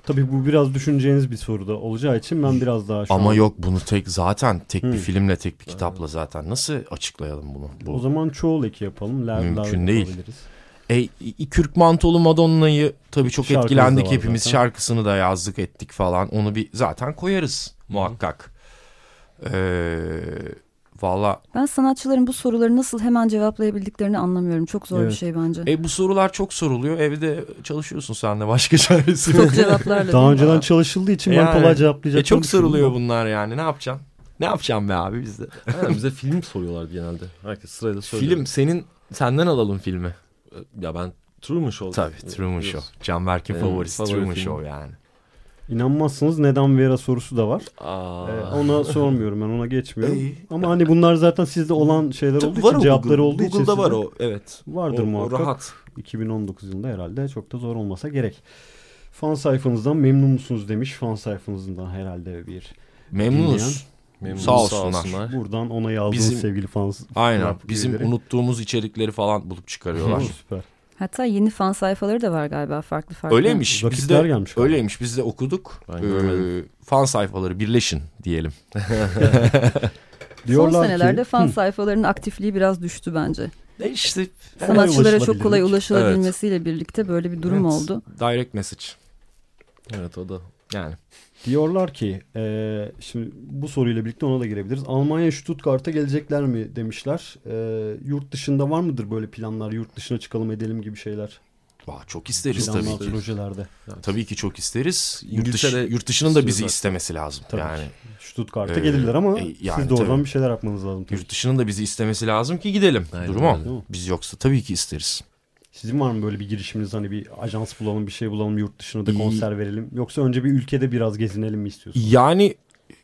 Tabii bu biraz düşüneceğiniz bir soru da olacağı için ben biraz daha... Şu Ama an... yok bunu tek zaten tek hmm. bir filmle tek bir kitapla zaten nasıl açıklayalım bunu? Bu... O zaman çoğul eki yapalım. Ler, Mümkün ler değil. E, Kürk Mantolu Madonna'yı tabii çok şarkımız etkilendik hepimiz zaten. Şarkısını da yazdık ettik falan onu bir zaten koyarız muhakkak. Ee, valla. Ben sanatçıların bu soruları nasıl hemen cevaplayabildiklerini anlamıyorum. Çok zor evet. bir şey bence. E, bu sorular çok soruluyor. Evde çalışıyorsun sen de başka çaresi. Çok cevaplarla. Daha önceden ha. çalışıldığı için yani, ben kolay cevaplayacağım. E, çok soruluyor bunlar yani ne yapacaksın? Ne yapacağım be abi bizde? Aynen, bize film soruyorlar genelde. Herkes sırayla söylüyor. Film senin senden alalım filmi. Ya ben Truman Show. Tabii Truman Show. Canberk'in evet, favorisi favori Truman film. Show yani. İnanmazsınız neden Vera sorusu da var. Ee, ona sormuyorum ben ona geçmiyorum. Ey. Ama hani bunlar zaten sizde olan şeyler olduğu için cevapları Google. olduğu için. Google'da var o evet. Vardır o, muhakkak. O rahat. iki bin on dokuz yılında herhalde çok da zor olmasa gerek. Fan sayfanızdan memnun musunuz demiş. Fan sayfanızdan herhalde bir memnunuz. Dinleyen. Memnunuz, sağ olsunlar. Olsunlar. Buradan ona yazdığınız sevgili fans. Aynen. Bizim üyeleri. Unuttuğumuz içerikleri falan bulup çıkarıyorlar. Süper. Hatta yeni fan sayfaları da var galiba farklı farklı. Öyleymiş. Biz de, öyleymiş. Biz de okuduk. Ee, fan sayfaları birleşin diyelim. Son senelerde ki, fan hı. sayfalarının aktifliği biraz düştü bence. E işte, sanatçılara çok kolay ulaşılabilmesiyle evet. birlikte böyle bir durum evet. oldu. Direct message. Evet o da yani. Diyorlar ki e, şimdi bu soruyla birlikte ona da girebiliriz. Almanya Stuttgart'a gelecekler mi demişler. E, yurt dışında var mıdır böyle planlar? Yurt dışına çıkalım edelim gibi şeyler. Vah, çok isteriz planlar, tabii ki. Projelerde. Yani. Tabii ki çok isteriz. Yurt, dışı, yurt dışının da bizi istemesi lazım. Tabii yani. Stuttgart'a e, gelirler ama e, yani siz de oradan tabii. bir şeyler yapmanız lazım. Tabii. Yurt dışının da bizi istemesi lazım ki gidelim. Aynen, durum o. Biz yoksa tabii ki isteriz. Sizin var mı böyle bir girişiminiz hani bir ajans bulalım bir şey bulalım yurt dışına da konser verelim yoksa önce bir ülkede biraz gezinelim mi istiyorsunuz? Yani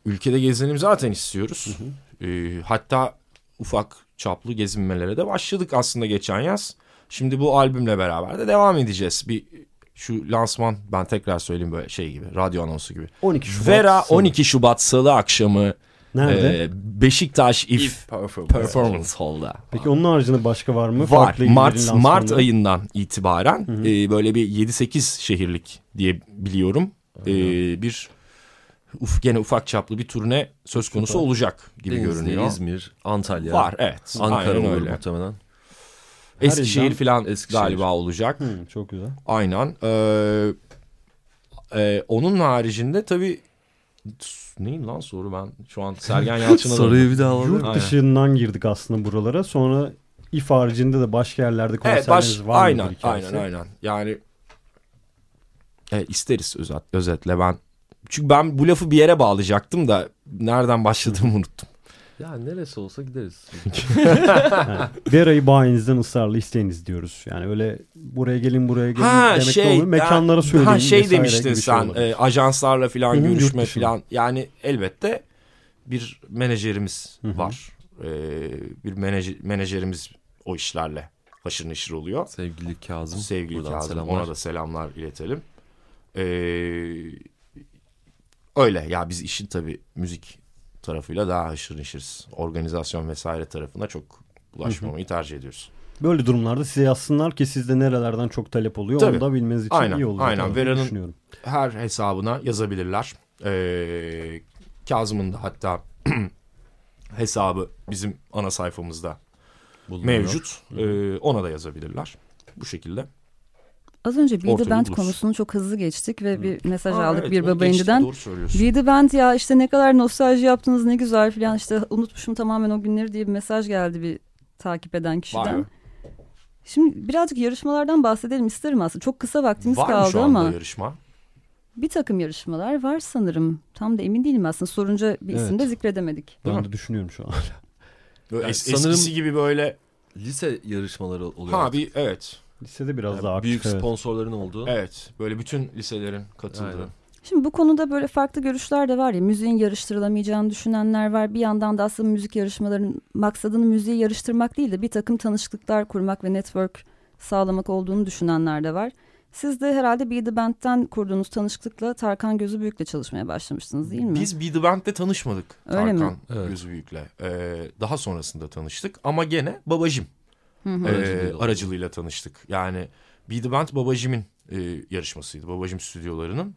ülkede gezinelim zaten istiyoruz. Hı hı. E, hatta ufak çaplı gezinmelere de başladık aslında geçen yaz. Şimdi bu albümle beraber de devam edeceğiz. Bir şu lansman ben tekrar söyleyeyim böyle şey gibi radyo anonsu gibi. on iki Şubat Vera Salı. on iki Şubat Salı akşamı. Nerede? Ee, Beşiktaş If, If Performance, Performance Hall'da. Peki onun haricinde başka var mı? Var. Mart, Mart ayından itibaren e, böyle bir yedi sekiz şehirlik diye biliyorum. E, bir uf, gene ufak çaplı bir turne söz konusu Süper. olacak gibi Denizli, görünüyor. İzmir, Antalya. Var evet. Ankara olur muhtemelen. Eskişehir falan Eskişehir. galiba olacak. Hı, çok güzel. Aynen. Ee, e, onun haricinde tabii... Neyim lan soru ben şu an Sergen Yalçın'a soruyu bir daha alalım. Yurt dışından aynen. girdik aslında buralara. Sonra if haricinde de başka yerlerde konserleriniz evet, baş... var mı? Aynen aynen aynen. Yani e, isteriz özet, özetle ben. Çünkü ben bu lafı bir yere bağlayacaktım da nereden başladığımı unuttum. Ya neresi olsa gideriz. Yani, Vera'yı bayinizden ısrarla isteyiniz diyoruz. Yani öyle buraya gelin buraya gelin ha, demek şey, de olmuyor. Mekanlara söyleyin. Ha şey demiştin sen şey e, ajanslarla falan hı-hı, görüşme falan. Yani elbette bir menajerimiz hı-hı. var. E, bir menajer, menajerimiz o işlerle haşır neşir oluyor. Sevgili Kazım. Sevgili Kazım. Selamlar. Ona da selamlar iletelim. E, öyle ya biz işin tabii müzik tarafıyla daha haşır neşiriz. Organizasyon vesaire tarafına çok bulaşmamayı hı hı. tercih ediyoruz. Böyle durumlarda size yazsınlar ki sizde nerelerden çok talep oluyor. Tabii. Onu da bilmeniz için aynen, iyi olur. Aynen. Vera'nın her hesabına yazabilirler. Ee, Kazım'ın da hatta hesabı bizim ana sayfamızda bulunuyor. Mevcut. Ee, ona da yazabilirler. Bu şekilde. Az önce Be The Band konusunu çok hızlı geçtik ve hmm. bir mesaj Aa, aldık evet, bir baba indiden. Be The Band ya işte ne kadar nostalji yaptınız ne güzel filan işte unutmuşum tamamen o günleri diye bir mesaj geldi bir takip eden kişiden. Var. Şimdi birazcık yarışmalardan bahsedelim isterim aslında. Çok kısa vaktimiz var kaldı ama. Var mı şu yarışma? Bir takım yarışmalar var sanırım. Tam da emin değilim aslında sorunca bir evet. isim de zikredemedik. Ben de düşünüyorum şu an. Yani es- sanırım eskisi gibi böyle lise yarışmaları oluyor. Ha bir evet. Lisede biraz yani daha büyük aktif, sponsorların evet. olduğu. Evet. Böyle bütün liselerin katıldığı. Aynen. Şimdi bu konuda böyle farklı görüşler de var ya. Müziğin yarıştırılamayacağını düşünenler var. Bir yandan da aslında müzik yarışmalarının maksadını müziği yarıştırmak değil de bir takım tanışıklıklar kurmak ve network sağlamak olduğunu düşünenler de var. Siz de herhalde Be The Band'den kurduğunuz tanışıklıkla Tarkan Gözübüyük'le çalışmaya başlamıştınız değil mi? Biz Be The Band'de tanışmadık. Öyle Tarkan mi? Evet. Gözübüyük'le. Ee, daha sonrasında tanıştık ama gene babacım. Hı hı. Ee, aracılığıyla tanıştık. Yani Be The Band Babajim'in e, yarışmasıydı. Babajim stüdyolarının.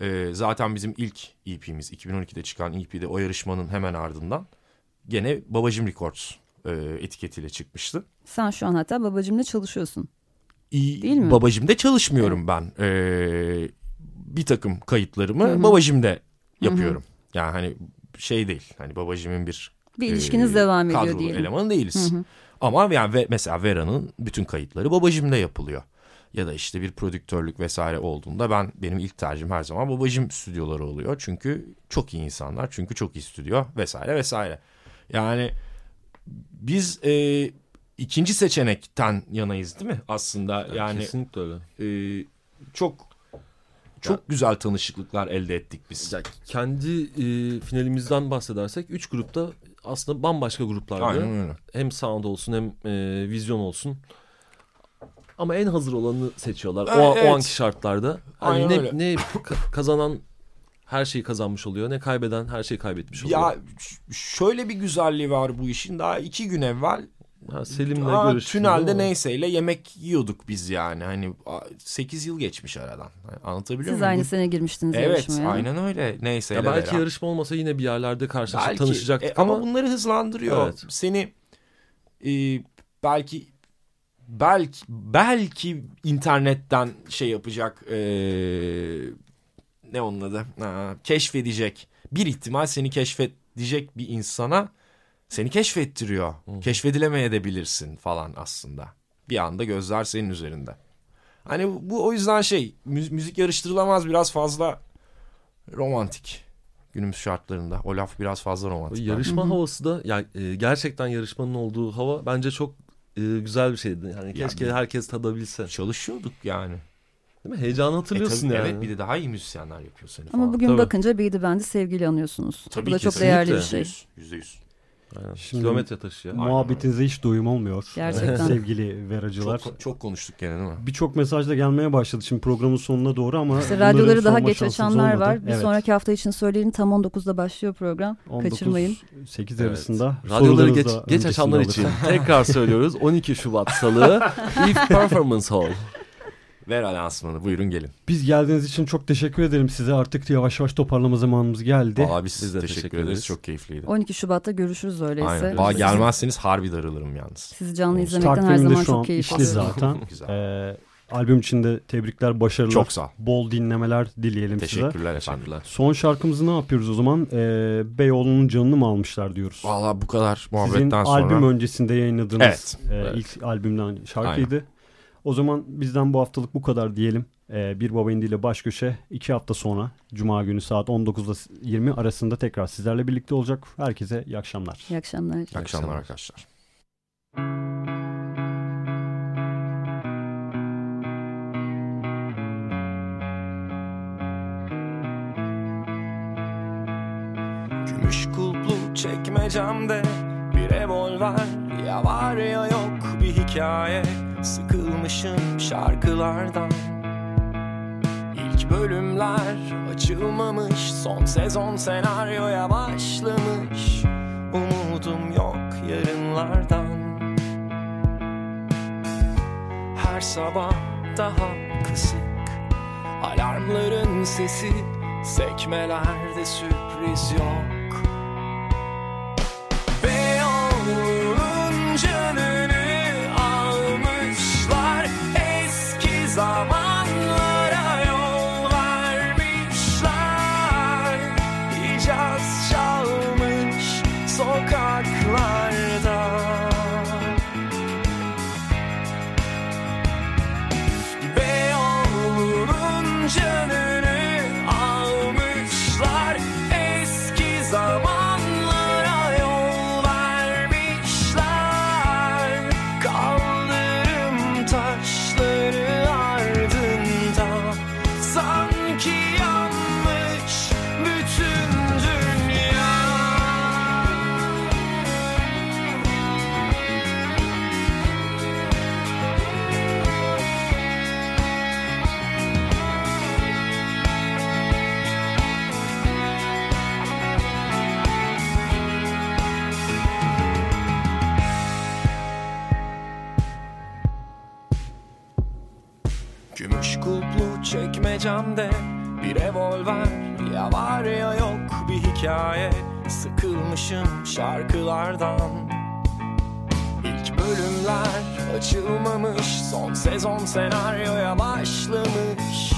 E, zaten bizim ilk E P'miz iki bin on ikide çıkan E P'de o yarışmanın hemen ardından gene Babajim Records e, etiketiyle çıkmıştı. Sen şu an hatta Babajim'le çalışıyorsun. E, Değil mi? Babajim'de çalışmıyorum ben. E, bir takım kayıtlarımı hı hı. Babajim'de yapıyorum. Hı hı. Yani hani şey değil. Hani Babajim'in bir bir ilişkiniz e, devam ediyor diyelim. Kadrolu elemanı değiliz. Hı hı. Ama yani mesela Vera'nın bütün kayıtları Babajim'de yapılıyor. Ya da işte bir prodüktörlük vesaire olduğunda ben benim ilk tercihim her zaman Babajim stüdyoları oluyor. Çünkü çok iyi insanlar, çünkü çok iyi stüdyo vesaire vesaire. Yani biz e, ikinci seçenekten yanayız değil mi aslında? Yani, yani kesinlikle öyle. E, çok çok ya, güzel tanışıklıklar elde ettik biz. Yani kendi e, finalimizden bahsedersek üç grupta aslında bambaşka gruplardı. Hem sound olsun hem e, vizyon olsun. Ama en hazır olanı seçiyorlar. E, o, evet. o anki şartlarda. Yani ne, ne kazanan her şeyi kazanmış oluyor. Ne kaybeden her şeyi kaybetmiş oluyor. Ya şöyle bir güzelliği var bu işin. Daha iki gün evvel ha, Selim'le görüştüm. Tünelde neyseyle yemek yiyorduk biz yani. Hani sekiz yıl geçmiş aradan. Anlatabiliyor Siz muyum? Siz aynı bu... sene girmiştiniz evet, yarışmaya. Evet aynen öyle. Neyseyle ya belki beraber. Yarışma olmasa yine bir yerlerde karşılaşıp tanışacaktık e, ama. Ama bunları hızlandırıyor. Evet. Seni e, belki belki belki internetten şey yapacak e, ne onun adı? Ha, keşfedecek. Bir ihtimal seni keşfedecek bir insana seni keşfettiriyor. Hmm. Keşfedilemeyebilirsin falan aslında. Bir anda gözler senin üzerinde. Hani bu, bu o yüzden şey müzik yarıştırılamaz biraz fazla romantik. Günümüz şartlarında o laf biraz fazla romantik. Yarışma yani. Havası da yani gerçekten yarışmanın olduğu hava bence çok e, güzel bir şeydi. Yani keşke yani, herkes tadabilse. Çalışıyorduk yani. Değil mi? Heyecanı hatırlıyorsun e, tabii, yani. Evet bir de daha iyi müzisyenler yapıyor seni falan. Ama bugün tabii. bakınca Be The Band'i sevgili anıyorsunuz. Tabii bu da kesinlikle. Çok değerli bir şey. yüzde yüz Aynen. Şimdi kilometre taşı ya. Muhabbetinize hiç doyum olmuyor. Gerçekten. Sevgili veracılar. Çok, çok konuştuk gene değil mi? Birçok mesaj da gelmeye başladı şimdi programın sonuna doğru ama. İşte radyoları daha geç açanlar olmadı. Var. Bir evet. sonraki hafta için söyleyin tam on dokuzda başlıyor program. on dokuz, kaçırmayın. sekiz arasında. Evet. Radyoları geç, geç açanlar için tekrar söylüyoruz. on iki Şubat Salı If Performance Hall. Vera lansmanı buyurun gelin. Biz geldiğiniz için çok teşekkür ederim size. Artık yavaş yavaş toparlama zamanımız geldi. Abi siz de teşekkür, teşekkür ederiz. Çok keyifliydi. on iki Şubat'ta görüşürüz öyleyse. Aynen. Daha gelmezseniz harbi darılırım yalnız. Sizi canlı evet. izlemekten her zaman çok keyif alıyoruz. Takvimimde şu an işli zaten. ee, albüm için de tebrikler, başarılar. Çok sağ ol. Bol dinlemeler dileyelim teşekkürler size. Teşekkürler efendiler. Son şarkımızı ne yapıyoruz o zaman? Ee, Beyoğlu'nun canını mı almışlar diyoruz. Valla bu kadar muhabbetten sonra. Sizin albüm öncesinde yayınladığınız evet. E, evet. ilk albümden şarkıydı. Aynen. O zaman bizden bu haftalık bu kadar diyelim. e, Bir Baba İndi ile Baş Köşe iki hafta sonra Cuma günü saat on dokuzda yirmi arasında tekrar sizlerle birlikte olacak. Herkese iyi akşamlar. İyi akşamlar. İyi akşamlar arkadaşlar. Gümüş kulplu çekmecemde bir revolver, ya var ya yok bir hikaye. Sıkılmışım şarkılardan. İlk bölümler açılmamış, son sezon senaryoya başlamış. Umudum yok yarınlardan. Her sabah daha kısık alarmların sesi, sekmelerde sürpriz yok. Camde bir revolver, ya var ya yok bir hikaye. Sıkılmışım şarkılardan. İlk bölümler açılmamış, son sezon senaryoya başlamış.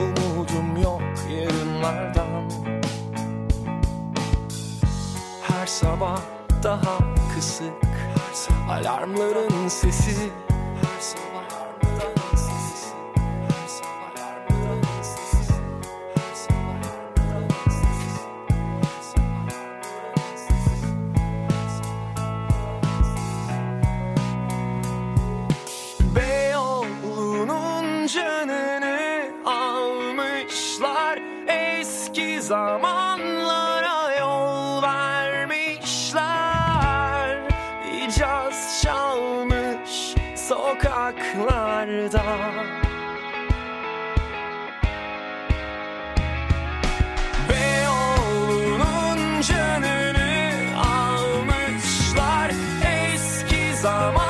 Umudum yok yarınlardan. Her sabah daha kısık alarmların sesi. Her sabah zamanlara yol vermişler, icaz çalmış sokaklarda. Beyoğlu'nun canını almışlar, eski zaman.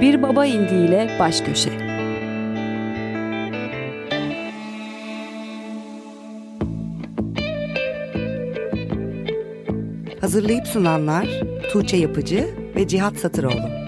Bir Baba İndi ile Baş Köşe. Hazırlayıp sunanlar Tuğçe Yapıcı ve Cihat Satıroğlu.